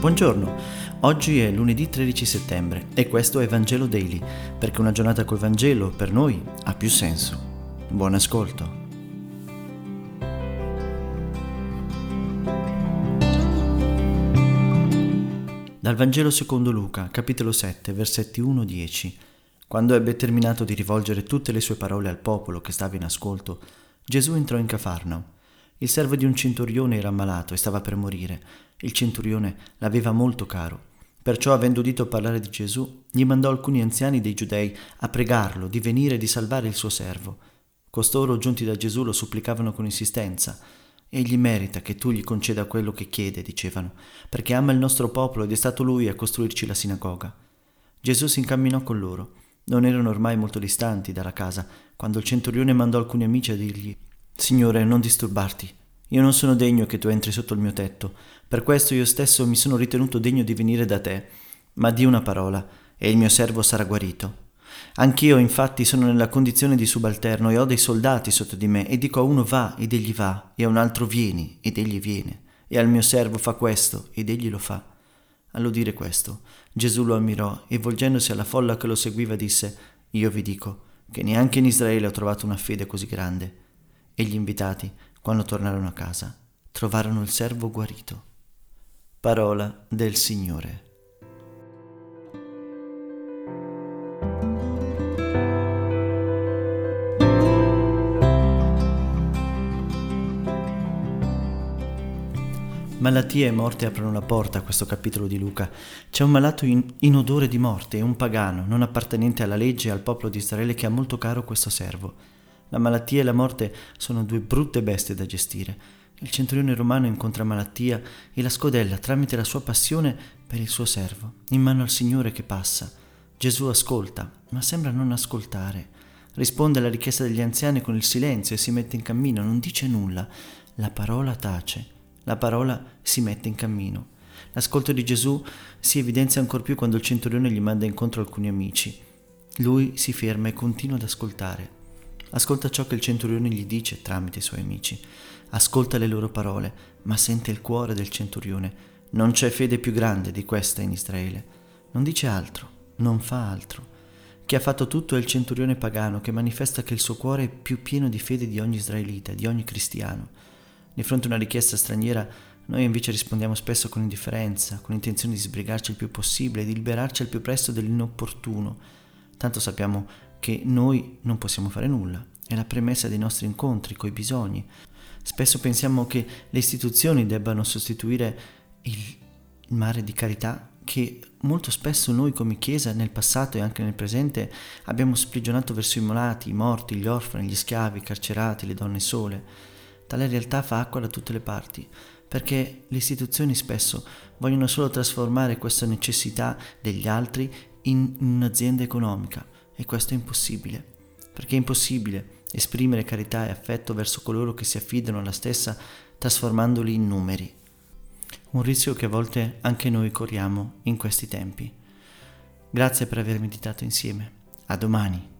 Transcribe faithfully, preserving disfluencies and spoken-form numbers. Buongiorno, oggi è lunedì tredici settembre e questo è Vangelo Daily, perché una giornata col Vangelo per noi ha più senso. Buon ascolto. Dal Vangelo secondo Luca, capitolo sette, versetti uno dieci. Quando ebbe terminato di rivolgere tutte le sue parole al popolo che stava in ascolto, Gesù entrò in Cafarnao. Il servo di un centurione era ammalato e stava per morire. Il centurione l'aveva molto caro. Perciò, avendo udito parlare di Gesù, gli mandò alcuni anziani dei giudei a pregarlo di venire e di salvare il suo servo. Costoro, giunti da Gesù, lo supplicavano con insistenza. «Egli merita che tu gli conceda quello che chiede», dicevano, «perché ama il nostro popolo ed è stato lui a costruirci la sinagoga». Gesù si incamminò con loro. Non erano ormai molto distanti dalla casa, quando il centurione mandò alcuni amici a dirgli «Signore, non disturbarti. Io non sono degno che tu entri sotto il mio tetto. Per questo io stesso mi sono ritenuto degno di venire da te. Ma di una parola, e il mio servo sarà guarito. Anch'io, infatti, sono nella condizione di subalterno e ho dei soldati sotto di me, e dico a uno va, ed egli va, e a un altro vieni, ed egli viene, e al mio servo fa questo, ed egli lo fa». All'udire questo, Gesù lo ammirò e, volgendosi alla folla che lo seguiva, disse «Io vi dico che neanche in Israele ho trovato una fede così grande». E gli invitati, quando tornarono a casa, trovarono il servo guarito. Parola del Signore. Malattia e morte aprono la porta a questo capitolo di Luca. C'è un malato in, in odore di morte e un pagano, non appartenente alla legge e al popolo di Israele, che ha molto caro questo servo. La malattia e la morte sono due brutte bestie da gestire. Il centurione romano incontra malattia e la scodella tramite la sua passione per il suo servo, in mano al Signore che passa. Gesù ascolta, ma sembra non ascoltare. Risponde alla richiesta degli anziani con il silenzio e si mette in cammino, non dice nulla. La parola tace, la parola si mette in cammino. L'ascolto di Gesù si evidenzia ancor più quando il centurione gli manda incontro alcuni amici. Lui si ferma e continua ad ascoltare. Ascolta ciò che il centurione gli dice tramite i suoi amici. Ascolta le loro parole, ma sente il cuore del centurione. Non c'è fede più grande di questa in Israele. Non dice altro, non fa altro. Chi ha fatto tutto è il centurione pagano, che manifesta che il suo cuore è più pieno di fede di ogni israelita, di ogni cristiano. Di fronte a una richiesta straniera, noi invece rispondiamo spesso con indifferenza, con l'intenzione di sbrigarci il più possibile, di liberarci al più presto dell'inopportuno. Tanto sappiamo che noi non possiamo fare nulla, è la premessa dei nostri incontri coi bisogni. Spesso pensiamo che le istituzioni debbano sostituire il mare di carità che molto spesso noi come Chiesa, nel passato e anche nel presente, abbiamo sprigionato verso i malati, i morti, gli orfani, gli schiavi, i carcerati, le donne sole. Tale realtà fa acqua da tutte le parti, perché le istituzioni spesso vogliono solo trasformare questa necessità degli altri in un'azienda economica. E questo è impossibile, perché è impossibile esprimere carità e affetto verso coloro che si affidano alla stessa trasformandoli in numeri. Un rischio che a volte anche noi corriamo in questi tempi. Grazie per aver meditato insieme. A domani.